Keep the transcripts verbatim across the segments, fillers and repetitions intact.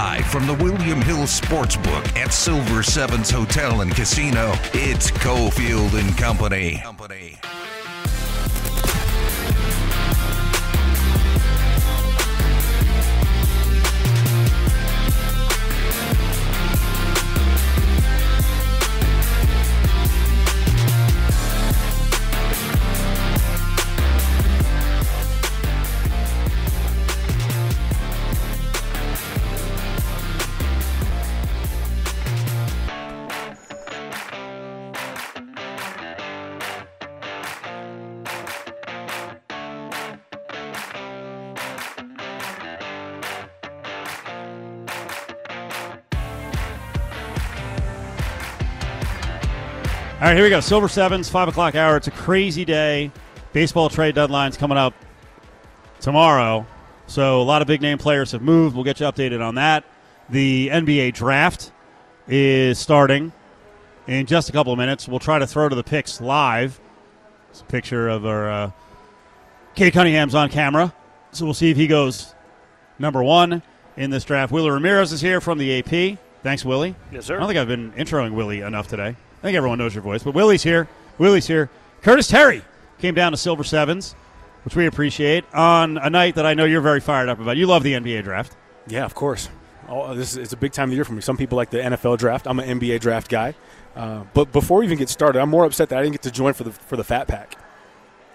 Live from the William Hill Sportsbook at Silver Sevens Hotel and Casino, it's Cofield and Company. All right, here we go. Silver Sevens, five o'clock hour. It's a crazy day. Baseball trade deadline's coming up tomorrow. So a lot of big-name players have moved. We'll get you updated on that. The N B A draft is starting in just a couple of minutes. We'll try to throw to the picks live. It's a picture of our uh, Cade Cunningham's on camera. So we'll see if he goes number one in this draft. Willie Ramirez is here from the A P. Thanks, Willie. Yes, sir. I don't think I've been introing Willie enough today. I think everyone knows your voice, but Willie's here. Willie's here. Curtis Terry came down to Silver Sevens, which we appreciate, on a night that I know you're very fired up about. You love the N B A draft. Yeah, of course. Oh, this is, it's a big time of the year for me. Some people like the N F L draft. I'm an N B A draft guy. Uh, but before we even get started, I'm more upset that I didn't get to join for the for the Fat Pack.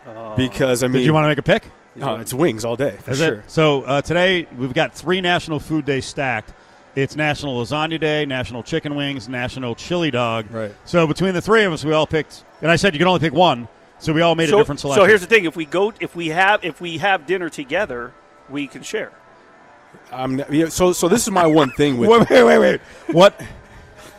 Uh, because, I mean. Did you want to make a pick? No, it's wings all day, for is sure. It? So uh, today we've got three National Food Days stacked. It's National Lasagna Day, National Chicken Wings, National Chili Dog. Right. So between the three of us, we all picked, and I said you can only pick one, so we all made so, a different selection. So here's the thing: if we go, if we have, if we have dinner together, we can share. I'm yeah, so so. This is my one thing with. wait, wait, wait, wait. What?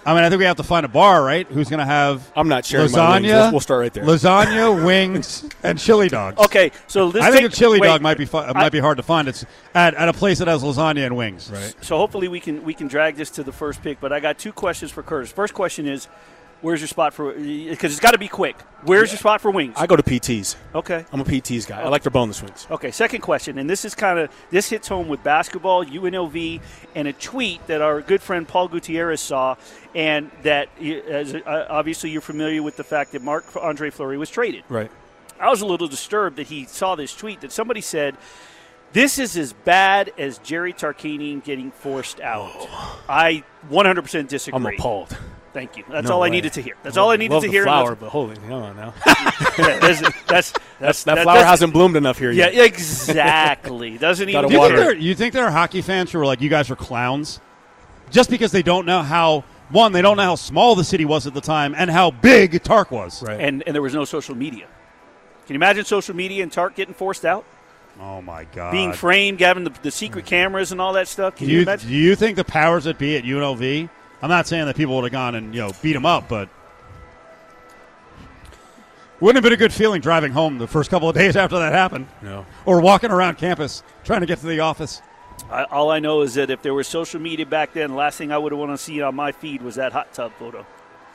I mean, I think we have to find a bar, right? Who's going to have? I'm not sharing lasagna. My wings. We'll, we'll start right there. Lasagna, wings, and chili dogs. Okay, so this I think take, a chili wait, dog might be fu- I, might be hard to find. It's at, at a place that has lasagna and wings. Right. So hopefully we can we can drag this to the first pick. But I got two questions for Curtis. First question is, where's your spot for? Because it's got to be quick. Where's yeah. your spot for wings? I go to P T's. Okay, I'm a P T's guy. Oh. I like their boneless wings. Okay. Second question, and this is kind of this hits home with basketball, U N L V, and a tweet that our good friend Paul Gutierrez saw. And that, as obviously you're familiar with the fact that Mark Andre Fleury was traded. Right. I was a little disturbed that he saw this tweet that somebody said, this is as bad as Jerry Tarkanian getting forced out. Oh. I one hundred percent disagree. I'm appalled. Thank you. That's no all way. I needed to hear. That's well, all I needed love to the hear. Flower, but holy, come on now. yeah, that's, that's, that's, that, that flower that's, hasn't bloomed enough here yet. Yeah, exactly. Doesn't even. Do water. You, think you think there are hockey fans who are like, you guys are clowns, just because they don't know how. One, they don't know how small the city was at the time and how big Tark was. Right. And and there was no social media. Can you imagine social media and Tark getting forced out? Oh, my God. Being framed, having the, the secret cameras and all that stuff. Can do you, you imagine? Do you think the powers that be at U N L V, I'm not saying that people would have gone and, you know, beat them up, but wouldn't have been a good feeling driving home the first couple of days after that happened. No. Or walking around campus trying to get to the office. I, all I know is that if there was social media back then, the last thing I would have wanted to see on my feed was that hot tub photo.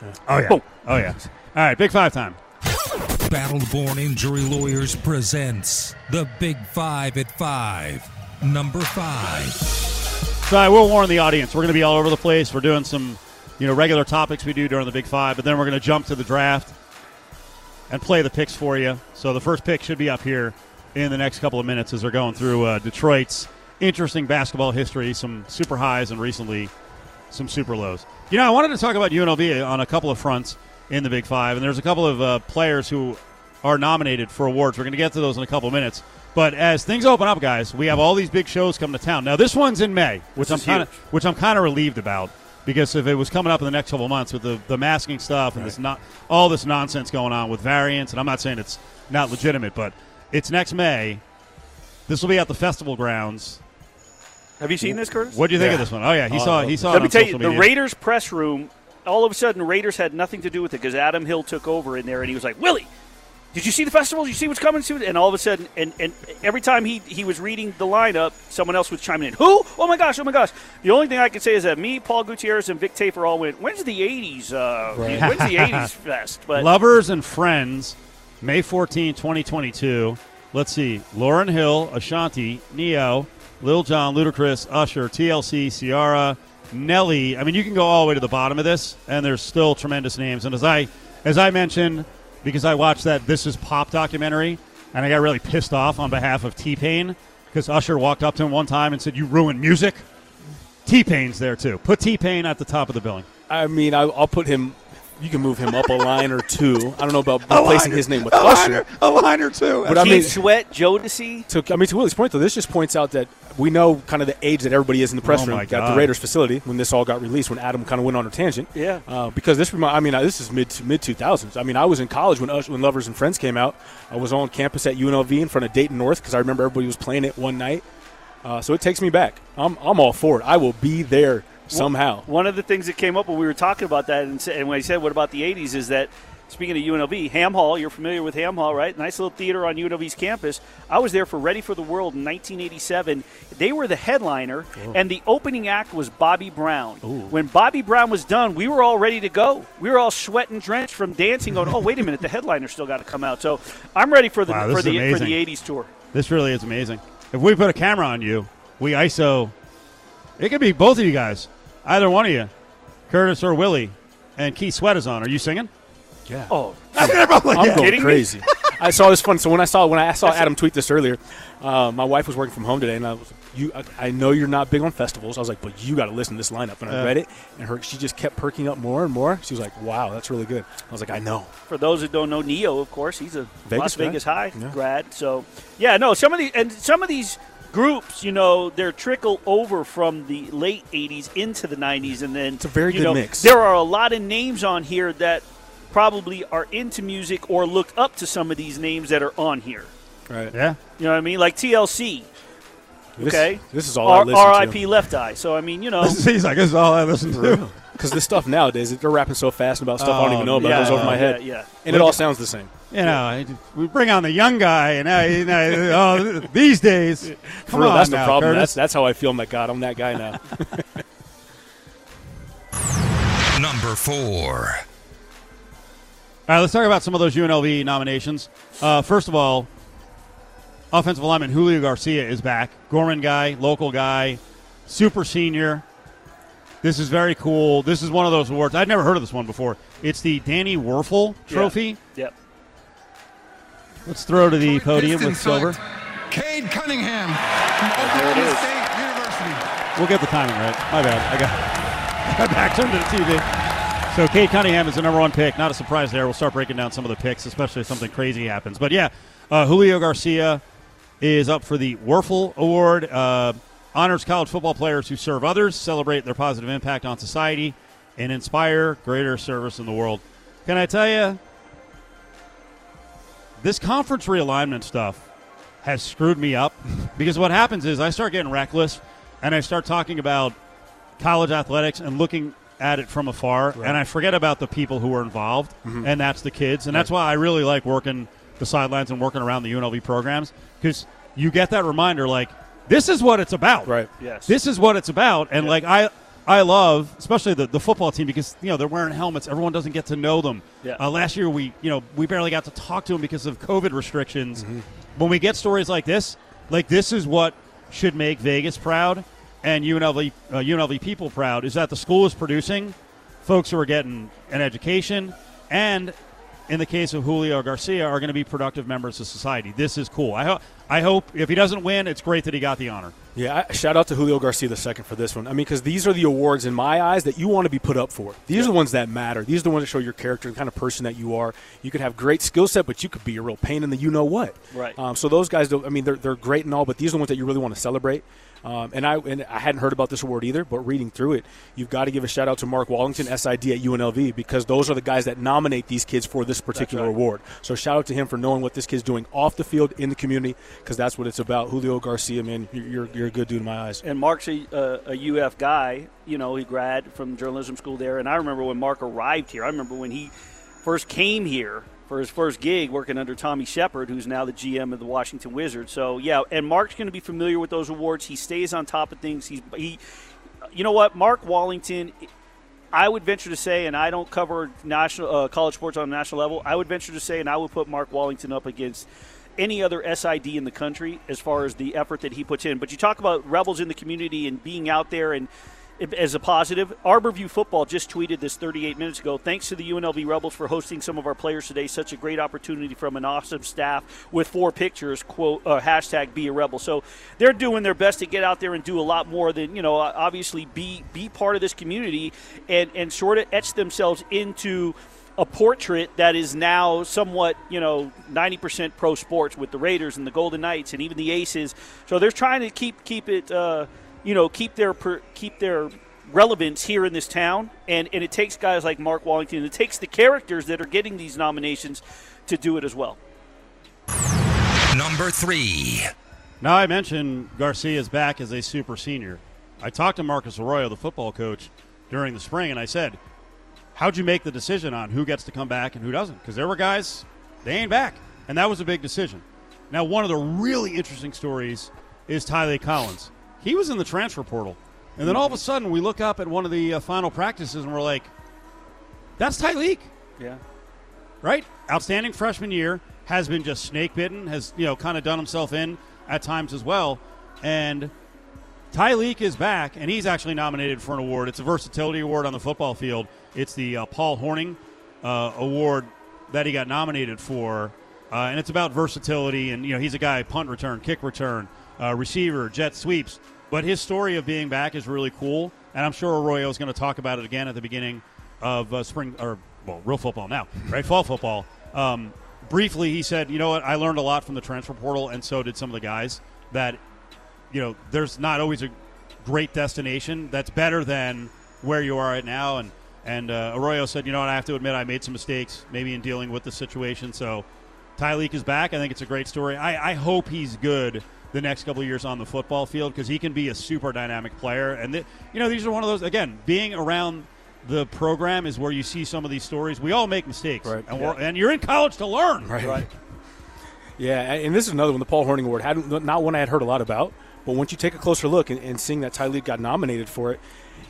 Yeah. Oh, yeah. Boom. Oh, yeah. All right, Big Five time. Battle Born Injury Lawyers presents the Big Five at Five, number five. So I will warn the audience, we're going to be all over the place. We're doing some, you know, regular topics we do during the Big Five, but then we're going to jump to the draft and play the picks for you. So the first pick should be up here in the next couple of minutes as they're going through uh, Detroit's interesting basketball history, some super highs and recently some super lows. You know, I wanted to talk about U N L V on a couple of fronts in the Big Five, and there's a couple of uh, players who are nominated for awards. We're going to get to those in a couple of minutes. But as things open up, guys, we have all these big shows coming to town. Now, this one's in May, which I'm kind of which I'm kind of relieved about, because if it was coming up in the next couple of months with the, the masking stuff and right. this not all this nonsense going on with variants, and I'm not saying it's not legitimate, but it's next May. This will be at the festival grounds. Have you seen this, Curtis? What do you think yeah. of this one? Oh, yeah, he oh, saw, he saw it on social media. Let me tell you, the Raiders press room, all of a sudden, Raiders had nothing to do with it because Adam Hill took over in there, and he was like, Willie, did you see the festival? Did you see what's coming? And all of a sudden, and, and every time he, he was reading the lineup, someone else was chiming in. Who? Oh, my gosh, oh, my gosh. The only thing I can say is that me, Paul Gutierrez, and Vic Tafer all went, when's the eighties uh, right. when's the eighties fest? But Lovers and Friends, May fourteenth, twenty twenty-two. Let's see. Lauryn Hill, Ashanti, Neo, Lil Jon, Ludacris, Usher, T L C, Ciara, Nelly. I mean, you can go all the way to the bottom of this, and there's still tremendous names. And as I as I mentioned, because I watched that This Is Pop documentary, and I got really pissed off on behalf of T-Pain because Usher walked up to him one time and said, "You ruined music." T-Pain's there too. Put T-Pain at the top of the billing. I mean, I, I'll put him. You can move him up a line or two. I don't know about replacing his name with Usher. A line or two. But I mean, Sweat, Jodeci. To, I mean, to Willie's point, though, this just points out that we know kind of the age that everybody is in the press oh room at God. the Raiders facility when this all got released, when Adam kind of went on a tangent. Yeah. Uh, because this, remind, I mean, uh, this is mid mid two thousands. I mean, I was in college when Usher, when Lovers and Friends came out. I was on campus at U N L V in front of Dayton North because I remember everybody was playing it one night. Uh, so it takes me back. I'm I'm all for it. I will be there. Somehow. One of the things that came up when we were talking about that, and, and when I said, what about the eighties, is that, speaking of U N L V, Ham Hall, you're familiar with Ham Hall, right? Nice little theater on U N L V's campus. I was there for Ready for the World in nineteen eighty-seven. They were the headliner, oh. and the opening act was Bobby Brown. Ooh. When Bobby Brown was done, we were all ready to go. We were all sweating, drenched from dancing, going, oh, wait a minute, the headliner's still got to come out. So I'm ready for the wow, for the for the eighties tour. This really is amazing. If we put a camera on you, we I S O. It could be both of you guys. Either one of you, Curtis or Willie, and Keith Sweat is on. Are you singing? Yeah. Oh, I'm yeah. going crazy. I saw this fun. So when I saw when I saw That's Adam it. tweet this earlier, uh, my wife was working from home today, and I was you. I, I know you're not big on festivals. I was like, but you got to listen to this lineup. And I yeah. read it, and her she just kept perking up more and more. She was like, wow, that's really good. I was like, I know. For those who don't know, Neo, of course, he's a Vegas Las Vegas guy. High yeah. grad. So yeah, no, some of the and some of these. groups, you know, they're trickle over from the late eighties into the nineties, and then it's a very you good know, mix. There are a lot of names on here that probably are into music or look up to some of these names that are on here. Right. Yeah. You know what I mean? Like T L C. This, okay. This is all R- I listen R I P to. R I P Left Eye. So, I mean, you know. He's like, this is all I listen to. Because this stuff nowadays, they're rapping so fast about stuff oh, I don't even know about. Yeah, it goes over my head. Yeah, yeah. And we, it all sounds the same. You know, we bring on the young guy, and I, you know, oh, these days, come For real, on that's now, the problem. That's, that's how I feel. I'm like, God, I'm that guy now. Number four. All right, let's talk about some of those U N L V nominations. Uh, first of all, offensive lineman Julio Garcia is back. Gorman guy, local guy, super senior. This is very cool. This is one of those awards. I'd never heard of this one before. It's the Danny Werfel Trophy. Yep. yep. Let's throw to the podium with Silver. Cade Cunningham from Oklahoma State University. We'll get the timing right. My bad. I got my back turned to the T V. So Cade Cunningham is the number one pick. Not a surprise there. We'll start breaking down some of the picks, especially if something crazy happens. But, yeah, uh, Julio Garcia is up for the Werfel Award. Uh, honors college football players who serve others, celebrate their positive impact on society, and inspire greater service in the world. Can I tell you? This conference realignment stuff has screwed me up because what happens is I start getting reckless and I start talking about college athletics and looking at it from afar, right. and I forget about the people who were involved, mm-hmm. and that's the kids. And right. that's why I really like working the sidelines and working around the U N L V programs, because you get that reminder, like, this is what it's about. Right. Yes. This is what it's about. And, yes. like, I – I love, especially the, the football team, because, you know, they're wearing helmets. Everyone doesn't get to know them. Yeah. Uh, last year we, you know, we barely got to talk to them because of COVID restrictions. Mm-hmm. When we get stories like this, like this is what should make Vegas proud and U N L V, uh, U N L V people proud, is that the school is producing folks who are getting an education and, in the case of Julio Garcia, are going to be productive members of society. This is cool. I, ho- I hope if he doesn't win, it's great that he got the honor. Yeah, I, shout out to Julio Garcia the second for this one. I mean, because these are the awards, in my eyes, that you want to be put up for. These yeah. are the ones that matter. These are the ones that show your character and the kind of person that you are. You could have great skill set, but you could be a real pain in the you-know-what. Right. Um, so those guys, I mean, they're, they're great and all, but these are the ones that you really want to celebrate. Um, and I and I hadn't heard about this award either, but reading through it, you've got to give a shout-out to Mark Wallington, S I D at U N L V, because those are the guys that nominate these kids for this particular right. award. So shout-out to him for knowing what this kid's doing off the field, in the community, because that's what it's about. Julio Garcia, man, you're, you're a good dude in my eyes. And Mark's a, uh, a U F guy. You know, he grad from journalism school there, and I remember when Mark arrived here. I remember when he first came here for his first gig working under Tommy Shepard, who's now the G M of the Washington Wizards. So, yeah, and Mark's going to be familiar with those awards. He stays on top of things. He's he, You know what? Mark Wallington, I would venture to say, and I don't cover national uh, college sports on a national level, I would venture to say, and I would put Mark Wallington up against any other S I D in the country as far as the effort that he puts in. But you talk about Rebels in the community and being out there and as a positive. Arborview Football just tweeted this thirty-eight minutes ago. Thanks to the U N L V Rebels for hosting some of our players today. Such a great opportunity from an awesome staff with four pictures, quote, uh, hashtag be a Rebel. So they're doing their best to get out there and do a lot more than, you know, obviously be be part of this community and, and sort of etch themselves into a portrait that is now somewhat, you know, ninety percent pro sports with the Raiders and the Golden Knights and even the Aces. So they're trying to keep keep it uh, – you know, keep their per, keep their relevance here in this town, and, and it takes guys like Mark Wallington, and it takes the characters that are getting these nominations to do it as well. Number three. Now, I mentioned Garcia's back as a super senior. I talked to Marcus Arroyo, the football coach, during the spring, and I said, how'd you make the decision on who gets to come back and who doesn't? Because there were guys, they ain't back, and that was a big decision. Now, one of the really interesting stories is Tylee Collins. He was in the transfer portal. And then all of a sudden, we look up at one of the uh, final practices, and we're like, that's Tylee. Yeah. Right? Outstanding freshman year. Has been just snake-bitten. Has, you know, kind of done himself in at times as well. And Tylee is back, and he's actually nominated for an award. It's a versatility award on the football field. It's the uh, Paul Hornung uh, Award that he got nominated for. Uh, and it's about versatility. And, you know, he's a guy, punt return, kick return, Uh, receiver, jet sweeps. But his story of being back is really cool, and I'm sure Arroyo is going to talk about it again at the beginning of uh, spring, or, well, real football now, right, fall football. Um, briefly, he said, you know what, I learned a lot from the transfer portal, and so did some of the guys, that, you know, there's not always a great destination that's better than where you are right now. And, and uh, Arroyo said, you know what, I have to admit I made some mistakes maybe in dealing with the situation. So Tylee is back. I think it's a great story. I, I hope he's good the next couple of years on the football field, because he can be a super dynamic player. And, th- you know, these are one of those, again, being around the program is where you see some of these stories. We all make mistakes, right. and, yeah. and you're in college to learn. Right. right. Yeah, and this is another one, the Paul Hornung Award, hadn't, not one I had heard a lot about. But once you take a closer look and, and seeing that Tylee got nominated for it,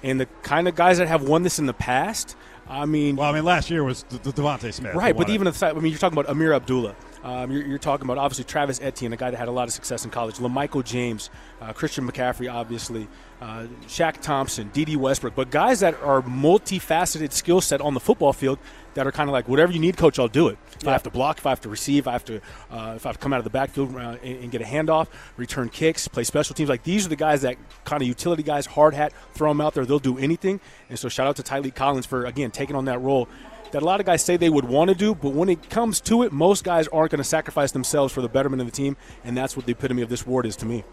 and the kind of guys that have won this in the past, I mean. Well, I mean, last year was D- D- Devontae Smith. Right, but even at the time, I mean, you're talking about Amir Abdullah. Um, you're, you're talking about, obviously, Travis Etienne, a guy that had a lot of success in college, LaMichael James, uh, Christian McCaffrey, obviously, uh, Shaq Thompson, D D Westbrook, but guys that are multifaceted skill set on the football field that are kind of like, whatever you need, coach, I'll do it. If yeah. I have to block, if I have to receive, if I have to, uh, if I have to come out of the backfield uh, and, and get a handoff, return kicks, play special teams. Like, these are the guys that kind of utility guys, hard hat, throw them out there, they'll do anything. And so shout out to Tylee Collins for, again, taking on that role that a lot of guys say they would want to do, but when it comes to it, most guys aren't going to sacrifice themselves for the betterment of the team, and that's what the epitome of this award is to me.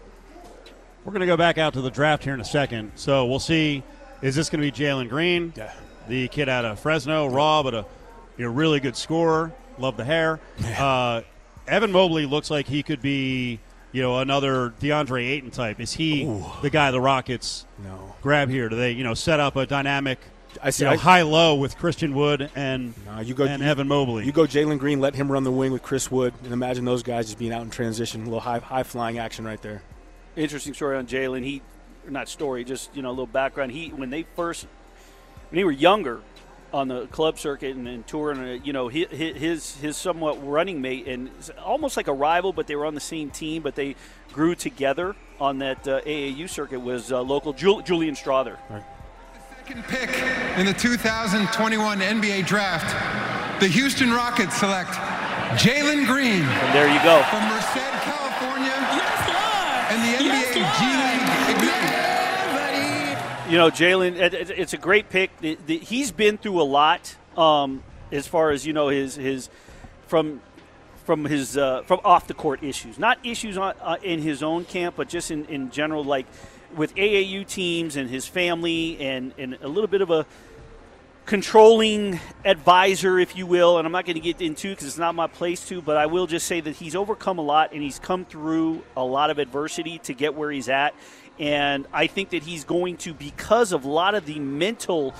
We're going to go back out to the draft here in a second, so we'll see, is this going to be Jalen Green, yeah. the kid out of Fresno, raw, but a you know, really good scorer, love the hair. uh, Evan Mobley looks like he could be, you know, another DeAndre Ayton type. Is he Ooh. the guy the Rockets no. grab here? Do they, you know, set up a dynamic I see you know, I, high-low with Christian Wood and, nah, you go, and you, Evan Mobley. You go Jalen Green, let him run the wing with Chris Wood, and imagine those guys just being out in transition, a little high, high-flying action right there. Interesting story on Jalen. He, not story, just you know, a little background. He when they first, when they were younger, on the club circuit and, and touring, you know, his, his his somewhat running mate and almost like a rival, but they were on the same team, but they grew together on that uh, A A U circuit. Was uh, local Jul- Julian Strawther. Right. Pick in the two thousand twenty-one N B A draft, the Houston Rockets select Jalen Green. And there you go. From Merced, California. Yes, and the N B A yes, G League. You know, Jalen, it's a great pick. He's been through a lot um, as far as, you know, his his from from his uh, from off the court issues, not issues on, uh, in his own camp, but just in, in general, like. With A A U teams and his family and, and a little bit of a controlling advisor, if you will, and I'm not going to get into because it's not my place to, but I will just say that he's overcome a lot and he's come through a lot of adversity to get where he's at. And I think that he's going to, because of a lot of the mental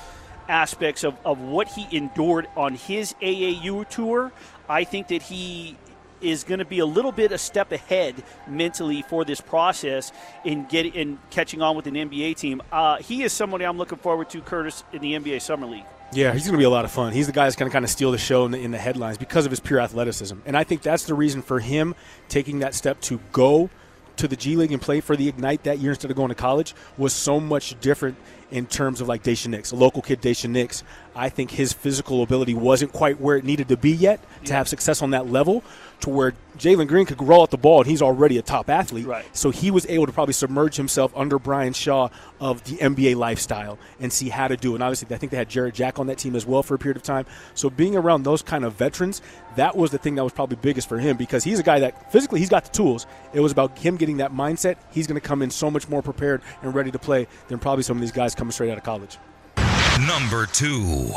aspects of, of what he endured on his A A U tour, I think that he is going to be a little bit a step ahead mentally for this process in getting in catching on with an N B A team. Uh, he is somebody I'm looking forward to, Curtis, in the N B A Summer League. Yeah, he's going to be a lot of fun. He's the guy that's going to kind of steal the show in the, in the headlines because of his pure athleticism. And I think that's the reason for him taking that step to go to the G League and play for the Ignite that year instead of going to college was so much different in terms of like Daishen Nix, a local kid, Daishen Nix. I think his physical ability wasn't quite where it needed to be yet yeah. to have success on that level to where Jalen Green could roll out the ball, and he's already a top athlete. Right. So he was able to probably submerge himself under Brian Shaw of the N B A lifestyle and see how to do it. And obviously I think they had Jarrett Jack on that team as well for a period of time. So being around those kind of veterans, that was the thing that was probably biggest for him because he's a guy that physically he's got the tools. It was about him getting that mindset. He's going to come in so much more prepared and ready to play than probably some of these guys coming straight out of college. Number two.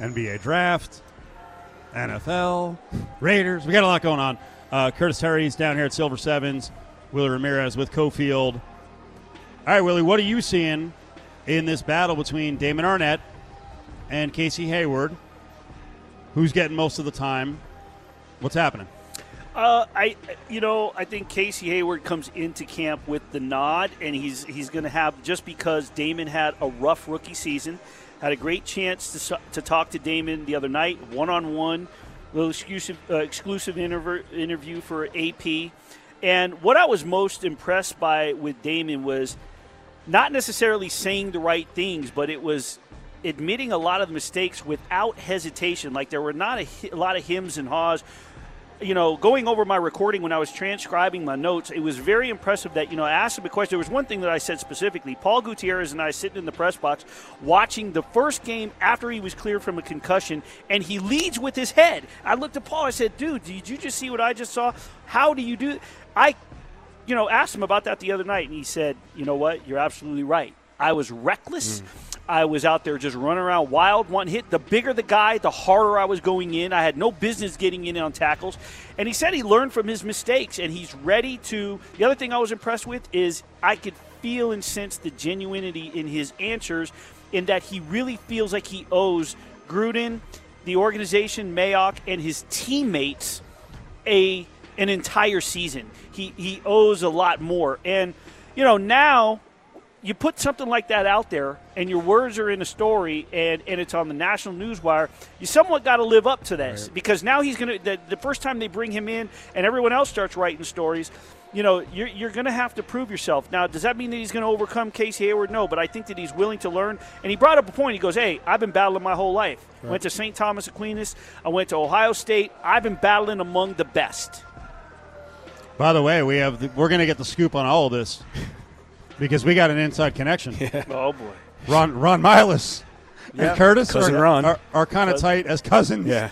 N B A draft, N F L, Raiders. We got a lot going on. Uh, Curtis Terry's down here at Silver Sevens. Willie Ramirez with Cofield. All right, Willie, what are you seeing in this battle between Damon Arnette and Casey Hayward? Who's getting most of the time? What's happening? Uh, I, you know, I think Casey Hayward comes into camp with the nod, and he's he's going to have, just because Damon had a rough rookie season. Had a great chance to to talk to Damon the other night, one-on-one, little exclusive uh, exclusive interver- interview for A P. And what I was most impressed by with Damon was not necessarily saying the right things, but it was admitting a lot of mistakes without hesitation. Like there were not a, hi- a lot of hems and haws. You know, going over my recording when I was transcribing my notes, it was very impressive that, you know, I asked him a question. There was one thing that I said specifically. Paul Gutierrez and I sitting in the press box watching the first game after he was cleared from a concussion, and he leads with his head. I looked at Paul. I said, dude, did you just see what I just saw? How do you do it? I, you know, asked him about that the other night, and he said, you know what? You're absolutely right. I was reckless. Mm. I was out there just running around wild, one hit. The bigger the guy, the harder I was going in. I had no business getting in on tackles. And he said he learned from his mistakes, and he's ready to. The other thing I was impressed with is I could feel and sense the genuinity in his answers in that he really feels like he owes Gruden, the organization, Mayock, and his teammates a an entire season. He, he owes a lot more. And, you know, now – you put something like that out there, and your words are in a story, and, and it's on the national newswire. You somewhat got to live up to this right. because now he's going to. The, the first time they bring him in, and everyone else starts writing stories, you know, you're, you're going to have to prove yourself. Now, does that mean that he's going to overcome Casey Hayward? No, but I think that he's willing to learn. And he brought up a point. He goes, "Hey, I've been battling my whole life. Right. Went to Saint Thomas Aquinas. I went to Ohio State. I've been battling among the best." By the way, we have the, we're going to get the scoop on all of this. Because we got an inside connection. Yeah. Oh, boy. Ron Ron Miles yeah. and Curtis are, Ron. are, are kind of tight as cousins. Yeah.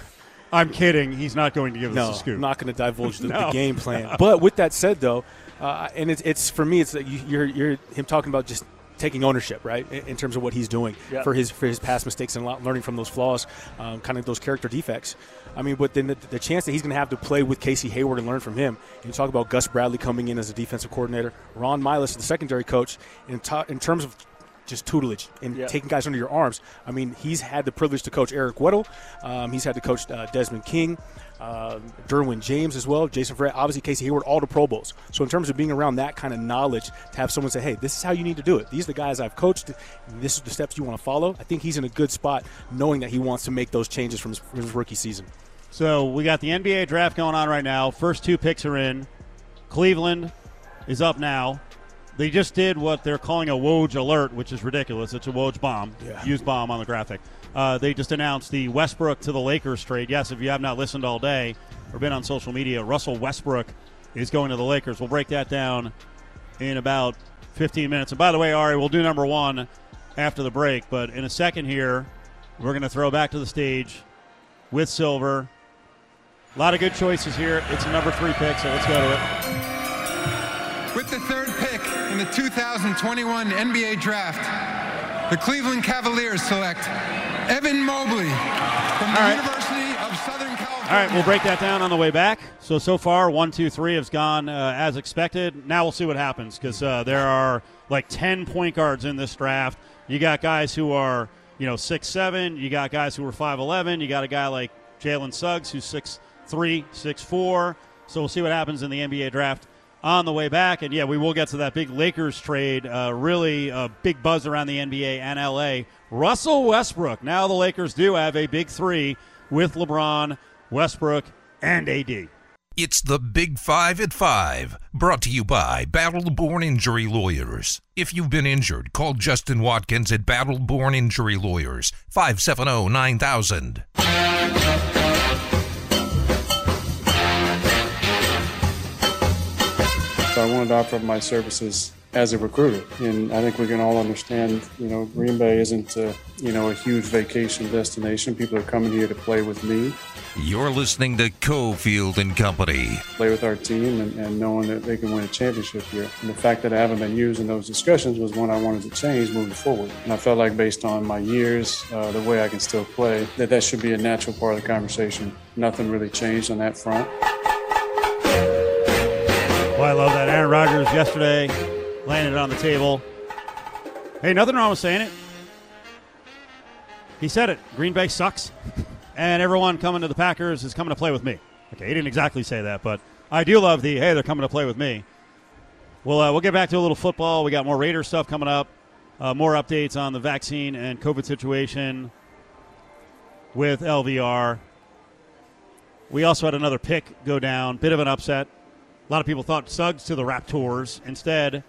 I'm kidding. He's not going to give no, us a scoop. I'm not going to divulge the, no. the game plan. But with that said, though, uh, and it's, it's for me, it's like you're, you're him talking about just taking ownership, right, in, in terms of what he's doing yep. for his for his past mistakes and learning from those flaws, um, kind of those character defects. I mean, but then the, the chance that he's going to have to play with Casey Hayward and learn from him. You talk about Gus Bradley coming in as a defensive coordinator, Ron Miles, the secondary coach, in, t- in terms of just tutelage and yep. taking guys under your arms. I mean, he's had the privilege to coach Eric Weddle. Um, he's had to coach uh, Desmond King, uh, Derwin James as well, Jason Ferret, obviously Casey Hayward, all the Pro Bowls. So in terms of being around that kind of knowledge, to have someone say, hey, this is how you need to do it. These are the guys I've coached. This is the steps you want to follow. I think he's in a good spot knowing that he wants to make those changes from his, from his rookie season. So we got the N B A draft going on right now. First two picks are in. Cleveland is up now. They just did what they're calling a Woj alert, which is ridiculous. It's a Woj bomb. Yeah. Use bomb on the graphic. Uh, they just announced the Westbrook to the Lakers trade. Yes, if you have not listened all day or been on social media, Russell Westbrook is going to the Lakers. We'll break that down in about fifteen minutes. And by the way, Ari, we'll do number one after the break. But in a second here, we're going to throw back to the stage with Silver. A lot of good choices here. It's a number three pick, so let's go to it. With the third pick in the two thousand twenty-one N B A Draft, the Cleveland Cavaliers select Evan Mobley from the right. University of Southern California. All right, we'll break that down on the way back. So, so far, one, two, three has gone uh, as expected. Now we'll see what happens because uh, there are like ten point guards in this draft. You got guys who are, you know, six seven. You got guys who are five eleven. You got a guy like Jalen Suggs who's six three, six four. So we'll see what happens in the N B A draft on the way back. And, yeah, we will get to that big Lakers trade. Uh, really a big buzz around the N B A and L A. Russell Westbrook. Now the Lakers do have a big three with LeBron, Westbrook, and A D. It's the Big Five at Five, brought to you by Battle Born Injury Lawyers. If you've been injured, call Justin Watkins at Battle Born Injury Lawyers, five seven zero, nine thousand. So I wanted to offer up my services as a recruiter, and I think we can all understand, you know, Green Bay isn't, a, you know, a huge vacation destination. People are coming here to play with me. You're listening to Cofield and Company. Play with our team and, and knowing that they can win a championship here. And the fact that I haven't been used in those discussions was one I wanted to change moving forward. And I felt like based on my years, uh, the way I can still play, that that should be a natural part of the conversation. Nothing really changed on that front. Well, I love that. Aaron Rodgers yesterday landed it on the table. Hey, nothing wrong with saying it. He said it. Green Bay sucks. And everyone coming to the Packers is coming to play with me. Okay, he didn't exactly say that, but I do love the, hey, they're coming to play with me. Well, uh, we'll get back to a little football. We got more Raiders stuff coming up, uh, more updates on the vaccine and COVID situation with L V R. We also had another pick go down, bit of an upset. A lot of people thought Suggs to the Raptors. Instead,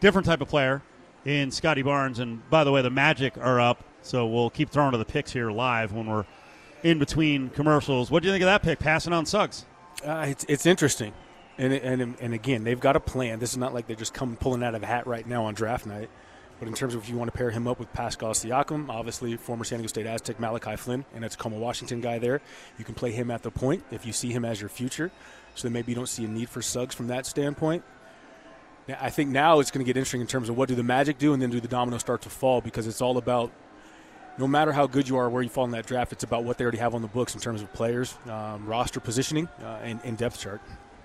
different type of player in Scottie Barnes. And, by the way, the Magic are up. So we'll keep throwing to the picks here live when we're in between commercials. What do you think of that pick, passing on Suggs? Uh, it's it's interesting. And, and, and, again, they've got a plan. This is not like they're just coming pulling out of a hat right now on draft night. But in terms of if you want to pair him up with Pascal Siakam, obviously former San Diego State Aztec Malachi Flynn and a Tacoma, Washington guy there, you can play him at the point if you see him as your future. So maybe you don't see a need for Suggs from that standpoint. Now, I think now it's going to get interesting in terms of what do the Magic do and then do the dominoes start to fall, because it's all about, no matter how good you are, where you fall in that draft, it's about what they already have on the books in terms of players, um, roster positioning, uh, and, and depth chart.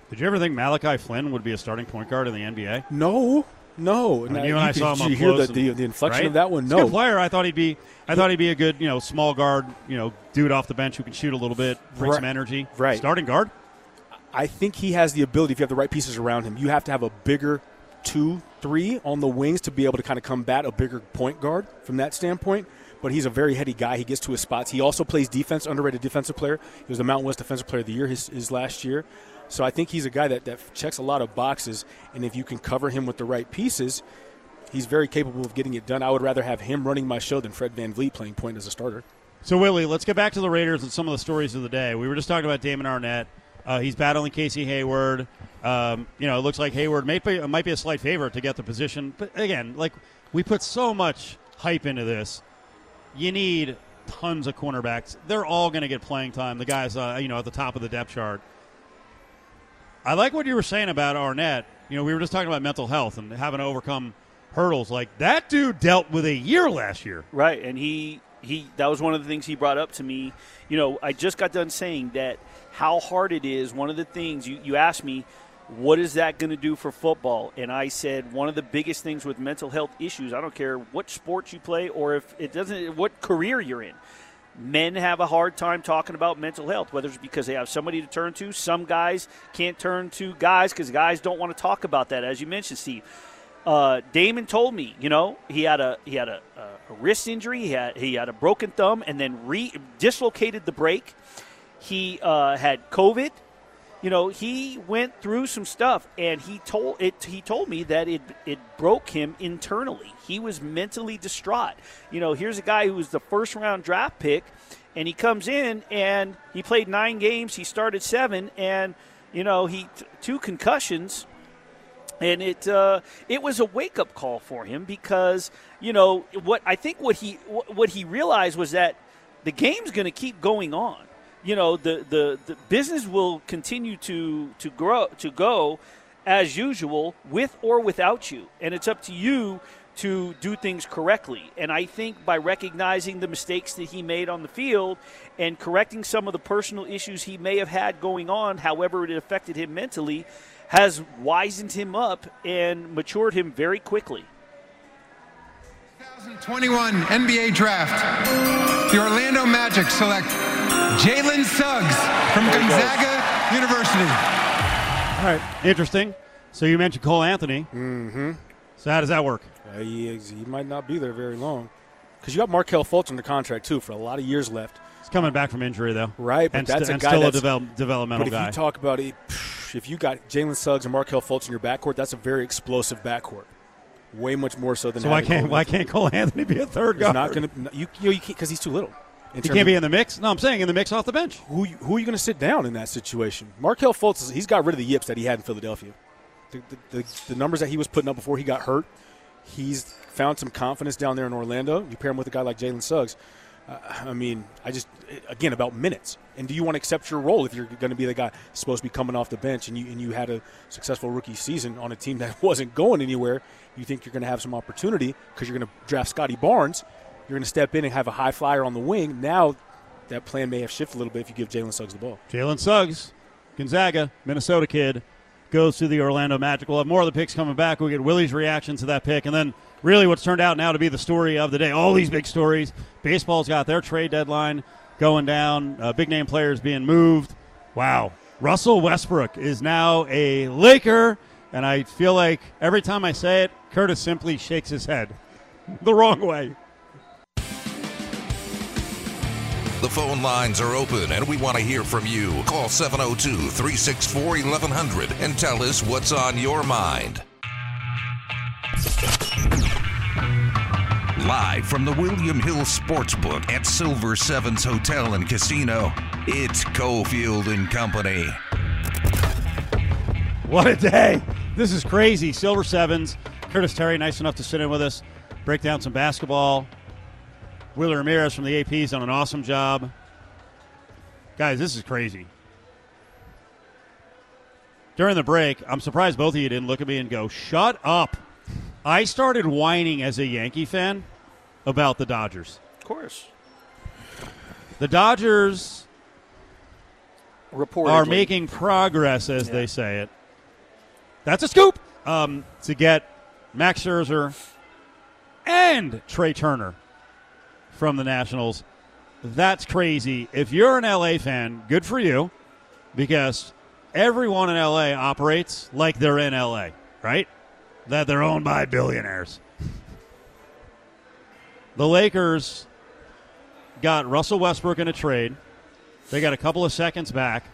Did you ever think Malachi Flynn would be a starting point guard in the N B A? No, no. I mean, you and I saw him up close. Did you hear the, the, the inflection right? of that one? No. He's a good player. I thought he'd be. I thought he'd be a good, you know, small guard, you know, dude off the bench who can shoot a little bit, bring right. some energy. Right. Starting guard. I think he has the ability. If you have the right pieces around him, you have to have a bigger two, three on the wings to be able to kind of combat a bigger point guard from that standpoint. But he's a very heady guy. He gets to his spots. He also plays defense, underrated defensive player. He was the Mountain West Defensive Player of the Year his, his last year. So I think he's a guy that, that checks a lot of boxes, and if you can cover him with the right pieces, he's very capable of getting it done. I would rather have him running my show than Fred VanVleet playing point as a starter. So, Willie, let's get back to the Raiders and some of the stories of the day. We were just talking about Damon Arnette. Uh, he's battling Casey Hayward. Um, you know, it looks like Hayward may be, might be a slight favorite to get the position. But, again, like, we put so much hype into this. You need tons of cornerbacks. They're all going to get playing time, the guys, uh, you know, at the top of the depth chart. I like what you were saying about Arnette. You know, we were just talking about mental health and having to overcome hurdles. Like, that dude dealt with a year last year. Right, and he, he that was one of the things he brought up to me. You know, I just got done saying that how hard it is. One of the things you, you asked me, what is that going to do for football? And I said one of the biggest things with mental health issues, I don't care what sport you play or if it doesn't, what career you're in, men have a hard time talking about mental health, whether it's because they have somebody to turn to. Some guys can't turn to guys because guys don't want to talk about that, as you mentioned, Steve. Uh, Damon told me, you know, he had a he had a, a wrist injury, he had he had a broken thumb, and then re- dislocated the break. He uh, had COVID. You know, he went through some stuff, and he told it. He told me that it it broke him internally. He was mentally distraught. You know, here's a guy who was the first round draft pick, and he comes in and he played nine games. He started seven, and you know, he t- two concussions, and it uh, it was a wake up call for him, because you know what I think what he what he realized was that the game's going to keep going on. You know, the, the, the business will continue to, to grow, to go as usual, with or without you. And it's up to you to do things correctly. And I think by recognizing the mistakes that he made on the field and correcting some of the personal issues he may have had going on, however it affected him mentally, has wisened him up and matured him very quickly. twenty twenty-one N B A Draft. The Orlando Magic select Jalen Suggs from Gonzaga University. All right, interesting. So you mentioned Cole Anthony. Mm-hmm. So how does that work? Uh, he, he might not be there very long. Because you got Markelle Fultz under contract, too, for a lot of years left. He's coming back from injury, though. Right, but and that's st- a guy still that's, a develop- developmental but guy. But if you talk about it, if you got Jalen Suggs and Markelle Fultz in your backcourt, that's a very explosive backcourt. Way much more so than. So why can't why can't Cole Anthony be a third guard? He's not going to. You you because know, you he's too little. He can't be in the mix. No, I'm saying in the mix off the bench. Who who are you going to sit down in that situation? Markelle Fultz, he's got rid of the yips that he had in Philadelphia. The, the, the, the numbers that he was putting up before he got hurt, he's found some confidence down there in Orlando. You pair him with a guy like Jalen Suggs. Uh, I mean, I just again about minutes. And do you want to accept your role if you're going to be the guy supposed to be coming off the bench and you and you had a successful rookie season on a team that wasn't going anywhere? You think you're going to have some opportunity because you're going to draft Scottie Barnes. You're going to step in and have a high flyer on the wing. Now that plan may have shifted a little bit if you give Jalen Suggs the ball. Jalen Suggs, Gonzaga, Minnesota kid, goes to the Orlando Magic. We'll have more of the picks coming back. We'll get Willie's reaction to that pick. And then really what's turned out now to be the story of the day. All these big stories. Baseball's got their trade deadline going down. Uh, big name players being moved. Wow. Russell Westbrook is now a Laker. And I feel like every time I say it, Curtis simply shakes his head the wrong way. The phone lines are open, and we want to hear from you. Call seven oh two, three six four, eleven hundred and tell us what's on your mind. Live from the William Hill Sportsbook at Silver Sevens Hotel and Casino, it's Cofield and Company. What a day. This is crazy. Silver Sevens. Curtis Terry, nice enough to sit in with us, break down some basketball. Willie Ramirez from the A P's done an awesome job. Guys, this is crazy. During the break, I'm surprised both of you didn't look at me and go, shut up. I started whining as a Yankee fan about the Dodgers. Of course. The Dodgers Reportedly. are making progress, as yeah. they say it. That's a scoop um, to get Max Scherzer and Trey Turner from the Nationals. That's crazy. If you're an L A fan, good for you, because everyone in L A operates like they're in L A, right? That they're owned by billionaires. The Lakers got Russell Westbrook in a trade. They got a couple of seconds back.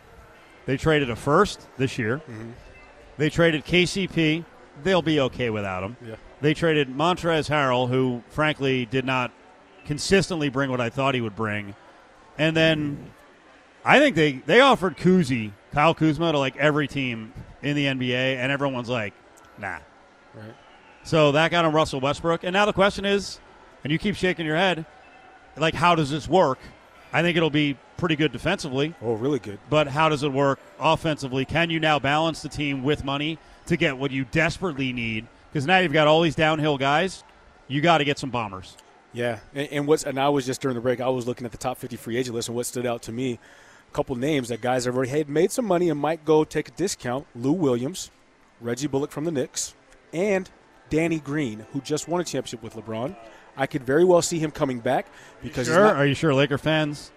They traded a first this year. Mm-hmm. They traded K C P. They'll be okay without him. Yeah. They traded Montrezl Harrell, who, frankly, did not consistently bring what I thought he would bring. And then I think they, they offered Kuzi, Kyle Kuzma, to, like, every team in the N B A, and everyone's like, nah. Right. So that got him Russell Westbrook. And now the question is, and you keep shaking your head, like, how does this work? I think it'll be pretty good defensively. Oh, really good. But how does it work offensively? Can you now balance the team with money to get what you desperately need? Because now you've got all these downhill guys. You got to get some bombers. Yeah, and, and what's and I was just during the break, I was looking at the top fifty free agent list, and what stood out to me, a couple names that guys have already had made some money and might go take a discount: Lou Williams, Reggie Bullock from the Knicks, and Danny Green, who just won a championship with LeBron. I could very well see him coming back because sure. He's not, are you sure, Laker fans?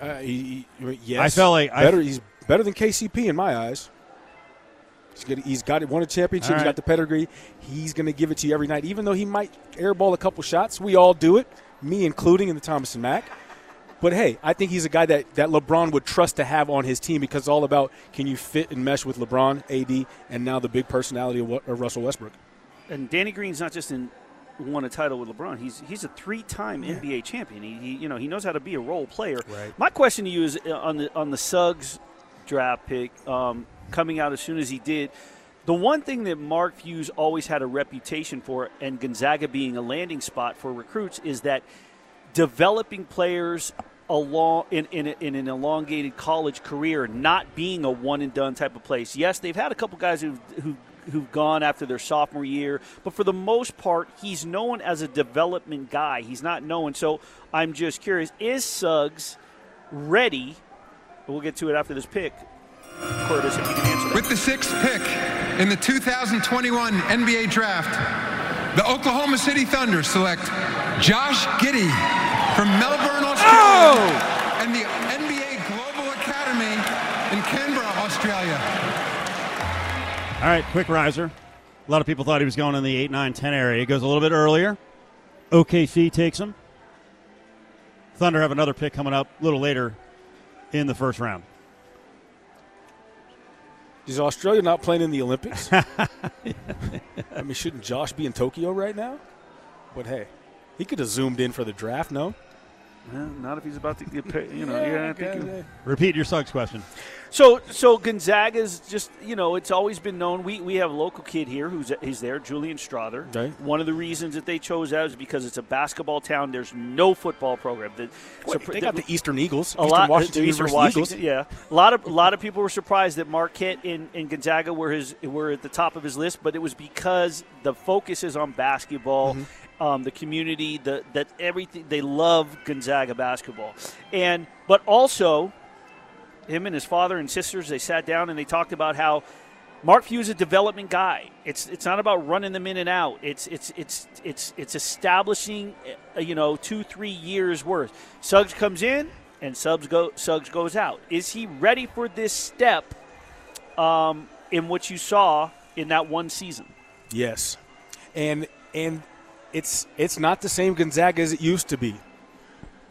Uh, he, he, yes, I felt like better, I, he's better than K C P in my eyes. He's, good, he's got it, won a championship. Right. He's got the pedigree. He's going to give it to you every night, even though he might airball a couple shots. We all do it, me including, in the Thomas and Mack. But, hey, I think he's a guy that, that LeBron would trust to have on his team because it's all about can you fit and mesh with LeBron, A D, and now the big personality of, of Russell Westbrook. And Danny Green's not just in – won a title with LeBron. He's he's a three-time yeah. N B A champion. He, he you know he knows how to be a role player. Right. My question to you is on the on the Suggs draft pick um, coming out as soon as he did. The one thing that Mark Few's always had a reputation for, and Gonzaga being a landing spot for recruits, is that developing players along in in, a, in an elongated college career, not being a one and done type of place. Yes, they've had a couple guys who who. who've gone after their sophomore year. But for the most part, he's known as a development guy. He's not known. So I'm just curious, is Suggs ready? We'll get to it after this pick. Curtis, if you can answer that. With the sixth pick in the two thousand twenty-one N B A Draft, the Oklahoma City Thunder select Josh Giddey from Melbourne, Australia, oh! and the N B A Global Academy in Canberra, Australia. All right, quick riser. A lot of people thought he was going in the eight, nine, ten area. He goes a little bit earlier. O K C takes him. Thunder have another pick coming up a little later in the first round. Is Australia not playing in the Olympics? I mean, shouldn't Josh be in Tokyo right now? But, hey, he could have zoomed in for the draft, no? Yeah, not if he's about to get paid. You know, yeah, yeah, thinking. Yeah. Repeat your Suggs question. So, so Gonzaga's just, you know, it's always been known. We we have a local kid here who's he's there, Julian Strawther. Right. One of the reasons that they chose that is because it's a basketball town. There's no football program. The, Wait, so, they the, got the Eastern Eagles. A Eastern lot, Washington, Eastern Washington Eagles. Yeah, a lot of a lot of people were surprised that Marquette and, and Gonzaga were his were at the top of his list, but it was because the focus is on basketball. Mm-hmm. Um, the community, the, that everything, they love Gonzaga basketball. And but also, him and his father and sisters, they sat down and they talked about how Mark Few's a development guy. It's it's not about running them in and out. It's it's it's it's it's establishing, you know, two three years worth. Suggs comes in and Suggs go Suggs goes out. Is he ready for this step? Um, in what you saw in that one season. Yes, and and. It's it's not the same Gonzaga as it used to be.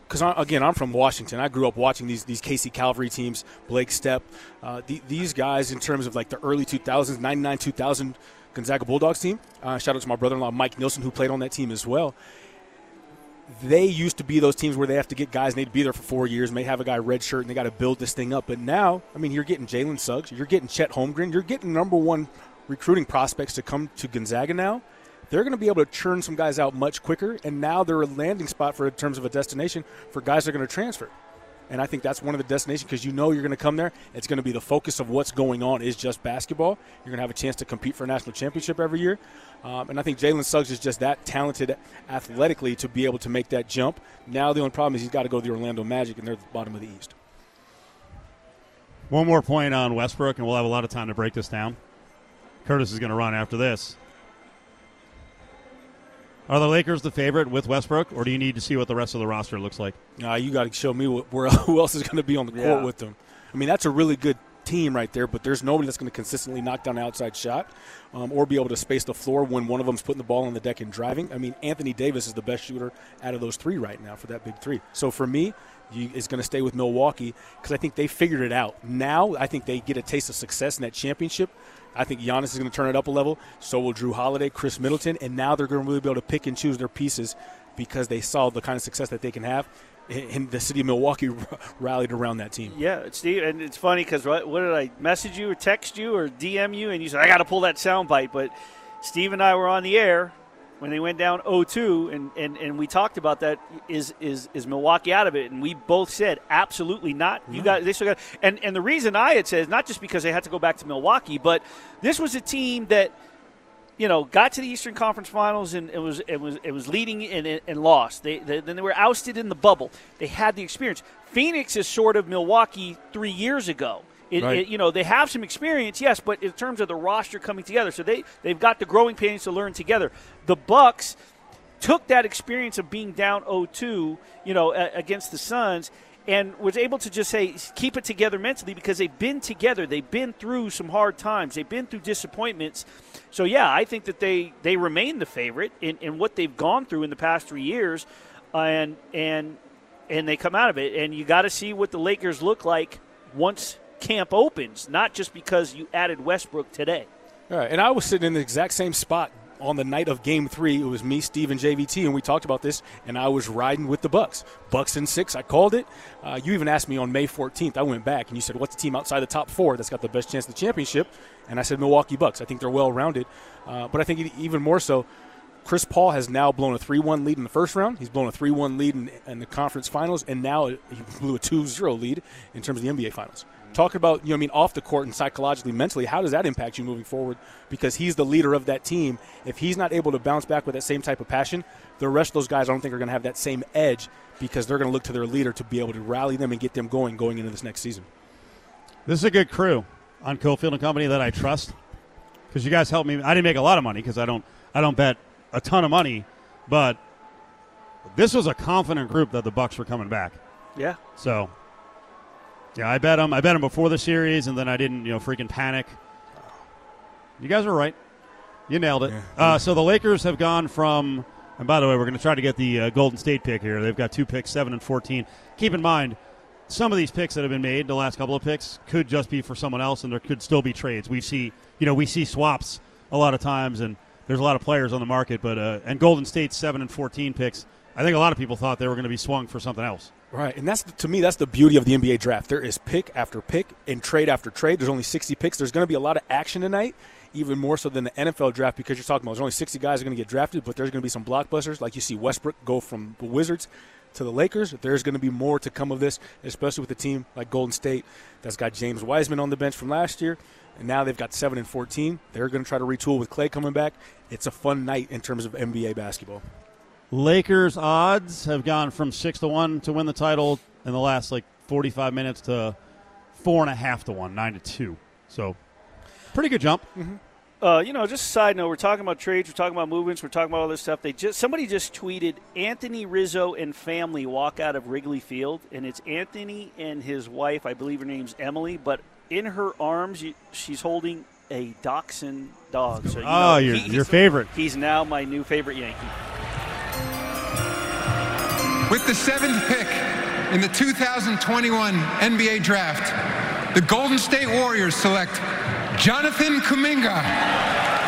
Because, again, I'm from Washington. I grew up watching these these Casey Calvary teams, Blake Stepp. Uh, the, these guys in terms of, like, the early two thousands, ninety-nine two thousand Gonzaga Bulldogs team. Uh, shout out to my brother-in-law, Mike Nielsen, who played on that team as well. They used to be those teams where they have to get guys and they'd be there for four years, may have a guy redshirt, and they got to build this thing up. But now, I mean, you're getting Jalen Suggs. You're getting Chet Holmgren. You're getting number one recruiting prospects to come to Gonzaga now. They're going to be able to churn some guys out much quicker, and now they're a landing spot for in terms of a destination for guys that are going to transfer. And I think that's one of the destinations because you know you're going to come there. It's going to be the focus of what's going on is just basketball. You're going to have a chance to compete for a national championship every year. Um, and I think Jalen Suggs is just that talented athletically to be able to make that jump. Now the only problem is he's got to go to the Orlando Magic, and they're at the bottom of the East. One more point on Westbrook, and we'll have a lot of time to break this down. Curtis is going to run after this. Are the Lakers the favorite with Westbrook, or do you need to see what the rest of the roster looks like? Uh, you got to show me what, where, who else is going to be on the court yeah. with them. I mean, that's a really good team right there, but there's nobody that's going to consistently knock down an outside shot um, or be able to space the floor when one of them's putting the ball on the deck and driving. I mean, Anthony Davis is the best shooter out of those three right now for that big three. So for me, you, it's going to stay with Milwaukee because I think they figured it out. Now I think they get a taste of success in that championship. I think Giannis is going to turn it up a level. So will Drew Holiday, Chris Middleton, and now they're going to really be able to pick and choose their pieces because they saw the kind of success that they can have. And the city of Milwaukee rallied around that team. Yeah, Steve, and it's funny because what did I message you or text you or D M you, and you said I got to pull that soundbite. But Steve and I were on the air when they went down oh two, and, and, and we talked about that. Is is is Milwaukee out of it? And we both said absolutely not. You no. got they still got. And and the reason I had said is not just because they had to go back to Milwaukee, but this was a team that you know got to the Eastern Conference Finals and it was it was it was leading and and lost. They, they then they were ousted in the bubble. They had the experience. Phoenix is sort of Milwaukee three years ago. It, right. it, you know, they have some experience, yes, but in terms of the roster coming together. So they, they've got the growing pains to learn together. The Bucks took that experience of being down oh two, you know, uh, against the Suns and was able to just say keep it together mentally because they've been together. They've been through some hard times. They've been through disappointments. So, yeah, I think that they, they remain the favorite in, in what they've gone through in the past three years, uh, and, and, and they come out of it. And you got to see what the Lakers look like once camp opens, not just because you added Westbrook today. All right, and I was sitting in the exact same spot on the night of game three. It was me, Steve, and J V T, and we talked about this, and I was riding with the Bucks. Bucks in six, I called it. Uh, you even asked me on May fourteenth. I went back, and you said, what's the team outside the top four that's got the best chance of the championship? And I said, Milwaukee Bucks. I think they're well-rounded. Uh, but I think even more so, Chris Paul has now blown a three one lead in the first round. He's blown a three one lead in, in the conference finals, and now he blew a two zero lead in terms of the N B A finals. Talk about, you know, I mean, off the court and psychologically, mentally, how does that impact you moving forward? Because he's the leader of that team. If he's not able to bounce back with that same type of passion, the rest of those guys I don't think are going to have that same edge because they're going to look to their leader to be able to rally them and get them going going into this next season. This is a good crew on Cofield and Company that I trust because you guys helped me. I didn't make a lot of money because I don't, I don't bet a ton of money, but this was a confident group that the Bucks were coming back. Yeah. So – yeah, I bet him. I bet him before the series, and then I didn't, you know, freaking panic. You guys were right. You nailed it. Yeah. Uh, so the Lakers have gone from – and by the way, we're going to try to get the uh, Golden State pick here. They've got two picks, seven and fourteen. Keep in mind, some of these picks that have been made, the last couple of picks, could just be for someone else, and there could still be trades. We see – you know, we see swaps a lot of times, and there's a lot of players on the market. But uh, and Golden State's seven and fourteen picks, I think a lot of people thought they were going to be swung for something else. Right, and that's to me, that's the beauty of the N B A draft. There is pick after pick and trade after trade. There's only sixty picks. There's going to be a lot of action tonight, even more so than the N F L draft, because you're talking about there's only sixty guys are going to get drafted, but there's going to be some blockbusters. Like you see Westbrook go from the Wizards to the Lakers. There's going to be more to come of this, especially with a team like Golden State that's got James Wiseman on the bench from last year, and now they've got seven and fourteen. They're going to try to retool with Clay coming back. It's a fun night in terms of N B A basketball. Lakers odds have gone from six to one to win the title in the last, like, forty-five minutes to four and a half to one, nine to two. So, pretty good jump. Mm-hmm. Uh, you know, just a side note, we're talking about trades, we're talking about movements, we're talking about all this stuff. They just Somebody just tweeted, Anthony Rizzo and family walk out of Wrigley Field, and it's Anthony and his wife, I believe her name's Emily, but in her arms she's holding a dachshund dog. So, you oh, know, your, he, your favorite. He's now my new favorite Yankee. With the seventh pick in the two thousand twenty-one N B A Draft, the Golden State Warriors select Jonathan Kuminga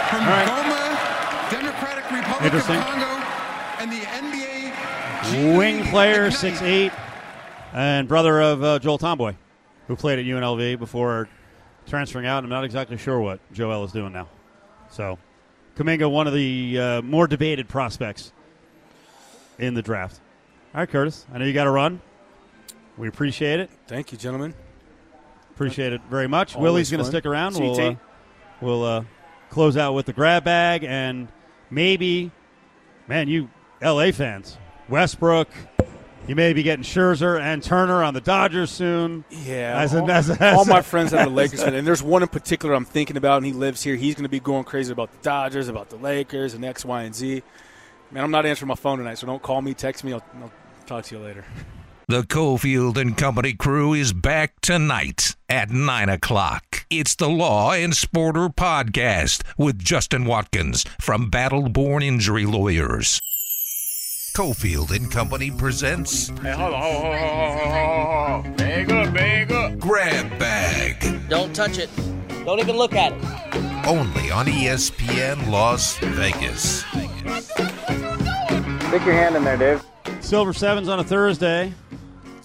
from right. Goma, Democratic Republic of Congo, and the N B A wing player, six eight, and brother of uh, Joel Tomboy, who played at U N L V before transferring out. I'm not exactly sure what Joel is doing now. So, Kuminga, one of the uh, more debated prospects in the draft. All right, Curtis, I know you got to run. We appreciate it. Thank you, gentlemen. Appreciate it very much. Always Willie's going to stick around. C T. We'll, uh, we'll uh, close out with the grab bag and maybe, man, you L A fans, Westbrook, you may be getting Scherzer and Turner on the Dodgers soon. Yeah. As all, a, as, as, all my friends have the Lakers, fan, and there's one in particular I'm thinking about, and he lives here. He's going to be going crazy about the Dodgers, about the Lakers, and X, Y, and Z. Man, I'm not answering my phone tonight, so don't call me, text me. I'll, I'll talk to you later. The Cofield and Company crew is back tonight at nine o'clock. It's the Law and Sporter Podcast with Justin Watkins from Battle Born Injury Lawyers. Cofield and Company presents... Hey, hold on, hold on, hold on. Bag up, bag up. Grab bag. Don't touch it. Don't even look at it. Only on E S P N Las Vegas. Stick your hand in there, Dave. Silver Sevens on a Thursday.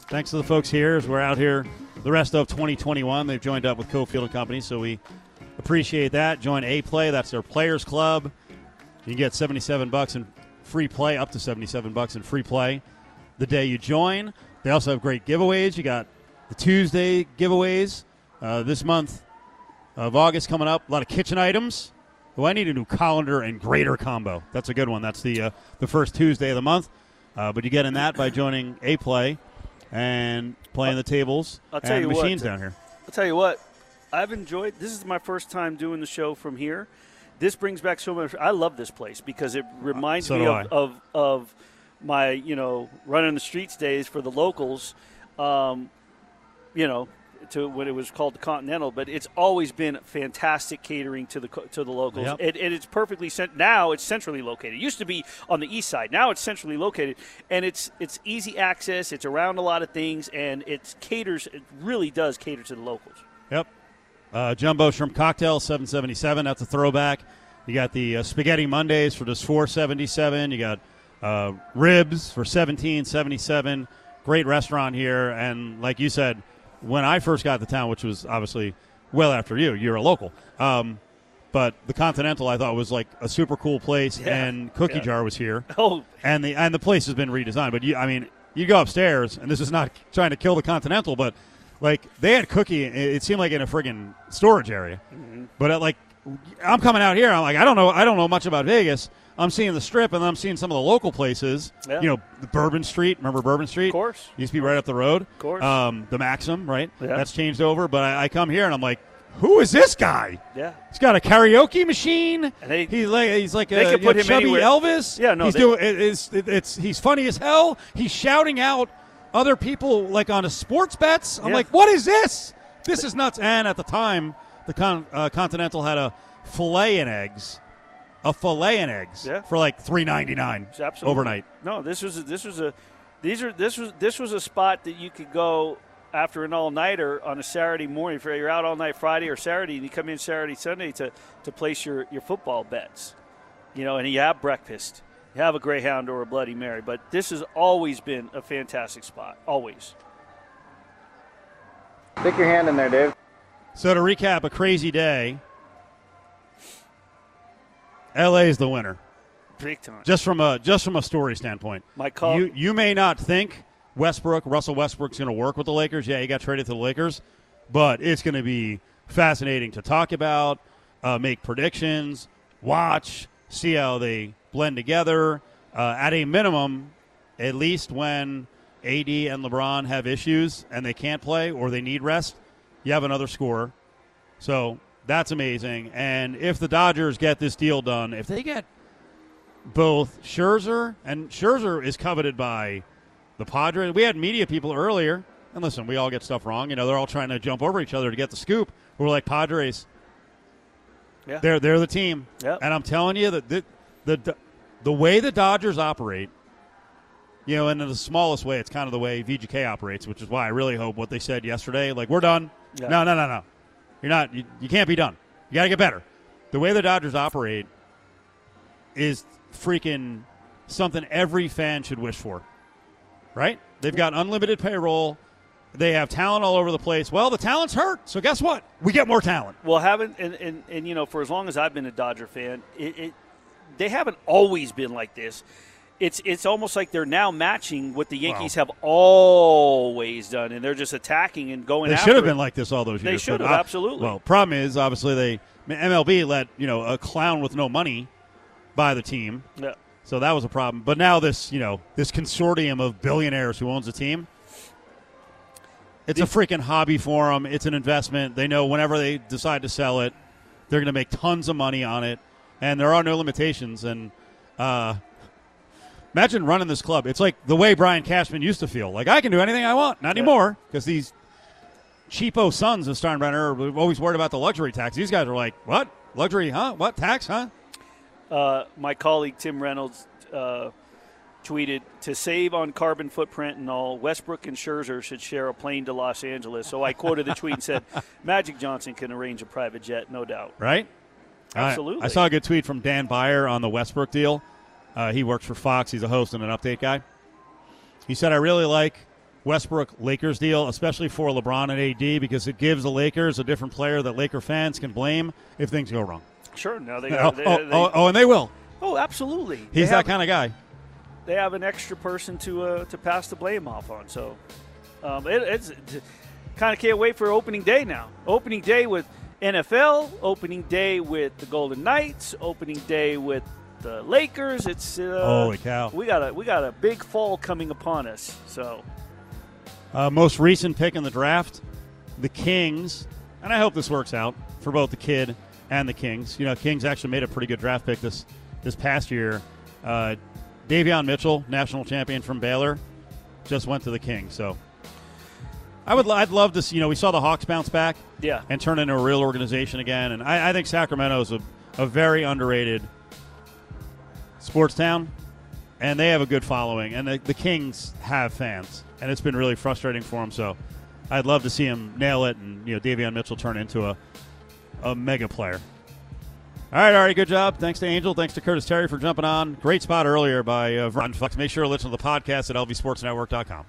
Thanks to the folks here as we're out here the rest of twenty twenty-one. They've joined up with Cofield and Company, so we appreciate that. Join A-Play. That's their Players Club. You get seventy-seven bucks in free play, up to seventy-seven bucks in free play the day you join. They also have great giveaways. You got the Tuesday giveaways uh, this month of August coming up. A lot of kitchen items. Oh, I need a new colander and grater combo. That's a good one. That's the uh, the first Tuesday of the month. Uh, but you get in that by joining A-Play and playing the tables I'll tell and you the machines what, down here. I'll tell you what. I've enjoyed – this is my first time doing the show from here. This brings back so much – I love this place because it reminds so me of, of of my, you know, running the streets days for the locals, um, you know, to what it was called the Continental, but it's always been fantastic catering to the to the locals. Yep. And, and it's perfectly sent. Now it's centrally located. It used to be on the east side. Now it's centrally located, and it's it's easy access. It's around a lot of things, and it caters. It really does cater to the locals. Yep. Uh, Jumbo Shrimp Cocktail, seven seventy-seven. That's a throwback. You got the uh, Spaghetti Mondays for just four seventy-seven. You got uh, ribs for seventeen seventy-seven. Great restaurant here, and like you said, when I first got to town, which was obviously well after you, you're a local. Um, but the Continental, I thought, was like a super cool place, yeah, and Cookie yeah. Jar was here. Oh, and the and the place has been redesigned. But you, I mean, you go upstairs, and this is not trying to kill the Continental, but like they had Cookie. It seemed like in a friggin' storage area. Mm-hmm. But at, like, I'm coming out here, I'm like, I don't know, I don't know much about Vegas. I'm seeing the Strip, and I'm seeing some of the local places. Yeah. You know, the Bourbon Street. Remember Bourbon Street? Of course. Used to be right up the road. Of course. Um, the Maxim, right? Yeah. That's changed over. But I, I come here, and I'm like, who is this guy? Yeah. He's got a karaoke machine. And they, he's like, he's like they a can put know, him chubby anywhere. Elvis. Yeah, no. He's, they, doing, it's, it's, he's funny as hell. He's shouting out other people, like, on his sports bets. I'm yeah. like, what is this? This is nuts. And at the time, the Con, uh, Continental had a filet and eggs, a filet and eggs yeah. for like three ninety-nine overnight. No, this was a, this was a these are this was this was a spot that you could go after an all-nighter on a Saturday morning. If you're out all night Friday or Saturday, and you come in Saturday, Sunday to to place your your football bets, you know, and you have breakfast, you have a Greyhound or a Bloody Mary. But this has always been a fantastic spot, always. Stick your hand in there, Dave. So to recap, a crazy day. L A is the winner. Big time. Just from a just from a story standpoint. My call. You you may not think Westbrook, Russell Westbrook's going to work with the Lakers. Yeah, he got traded to the Lakers, but it's going to be fascinating to talk about, uh, make predictions, watch, see how they blend together. Uh, at a minimum, at least when A D and LeBron have issues and they can't play or they need rest, you have another scorer. So that's amazing. And if the Dodgers get this deal done, if they get both Scherzer, and Scherzer is coveted by the Padres. We had media people earlier, and listen, we all get stuff wrong. You know, they're all trying to jump over each other to get the scoop. We're like, Padres, yeah. they're they're the team. Yep. And I'm telling you that the, the the way the Dodgers operate, you know, and in the smallest way, it's kind of the way V G K operates, which is why I really hope what they said yesterday, like, we're done. Yeah. No, no, no, no. You're not. You, you can't be done. You got to get better. The way the Dodgers operate is freaking something every fan should wish for. Right? They've got unlimited payroll. They have talent all over the place. Well, the talent's hurt, so guess what? We get more talent. Well, haven't and, and, and you know, for as long as I've been a Dodger fan, it, it they haven't always been like this. It's it's almost like they're now matching what the Yankees wow. have always done, and they're just attacking and going. They after should have it. been like this all those years. They should have I, absolutely. Well, problem is obviously they M L B let you know a clown with no money buy the team. Yeah. So that was a problem. But now this, you know, this consortium of billionaires who owns the team, it's a freaking hobby for them. It's an investment. They know whenever they decide to sell it, they're going to make tons of money on it. And there are no limitations. And uh, imagine running this club. It's like the way Brian Cashman used to feel. Like, I can do anything I want. Not anymore. Because these cheapo sons of Steinbrenner are always worried about the luxury tax. These guys are like, what? Luxury, huh? What? Tax, huh? Uh, my colleague Tim Reynolds uh, tweeted, to save on carbon footprint and all, Westbrook and Scherzer should share a plane to Los Angeles. So I quoted the tweet and said, Magic Johnson can arrange a private jet, no doubt. Right? Absolutely. I, I saw a good tweet from Dan Byer on the Westbrook deal. Uh, he works for Fox. He's a host and an update guy. He said, I really like Westbrook-Lakers deal, especially for LeBron and A D, because it gives the Lakers a different player that Laker fans can blame if things go wrong. Sure. No, they, oh, they, oh, they, oh, oh, and they will. Oh, absolutely. He's that kind of guy. They have an extra person to uh, to pass the blame off on. So, um, it, it's kind of can't wait for opening day now. Opening day with N F L. Opening day with the Golden Knights. Opening day with the Lakers. It's uh, holy cow. We got a we got a big fall coming upon us. So, uh, most recent pick in the draft, the Kings, and I hope this works out for both the kid and the Kings. You know, Kings actually made a pretty good draft pick this this past year. Uh, Davion Mitchell, national champion from Baylor, just went to the Kings. So I would, I'd love to see, you know, we saw the Hawks bounce back yeah. and turn into a real organization again. And I, I think Sacramento is a, a very underrated sports town, and they have a good following. And the, the Kings have fans, and it's been really frustrating for them. So I'd love to see him nail it and, you know, Davion Mitchell turn into a A mega player. All right, Ari, good job. Thanks to Angel. Thanks to Curtis Terry for jumping on. Great spot earlier by uh, Ron Fox. Make sure to listen to the podcast at L V Sports Network dot com.